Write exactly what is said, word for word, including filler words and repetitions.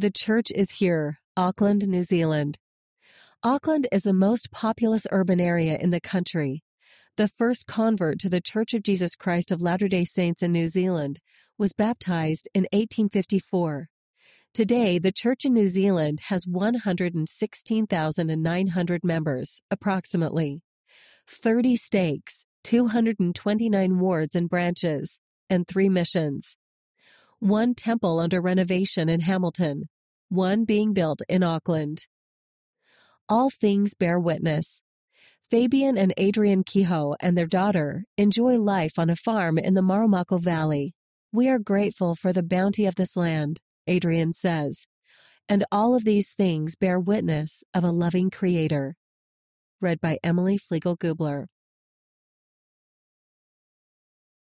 The church is here, Auckland, New Zealand. Auckland is the most populous urban area in the country. The first convert to the Church of Jesus Christ of Latter-day Saints in New Zealand was baptized in eighteen fifty-four. Today, the church in New Zealand has one hundred sixteen thousand nine hundred members, approximately, thirty stakes, two hundred twenty-nine wards and branches, and three missions. One temple under renovation in Hamilton, one being built in Auckland. All things bear witness. Fabian and Adrian Kehoe and their daughter enjoy life on a farm in the Marumako Valley. We are grateful for the bounty of this land, Adrian says, and all of these things bear witness of a loving Creator. Read by Emily Flegel-Gubler.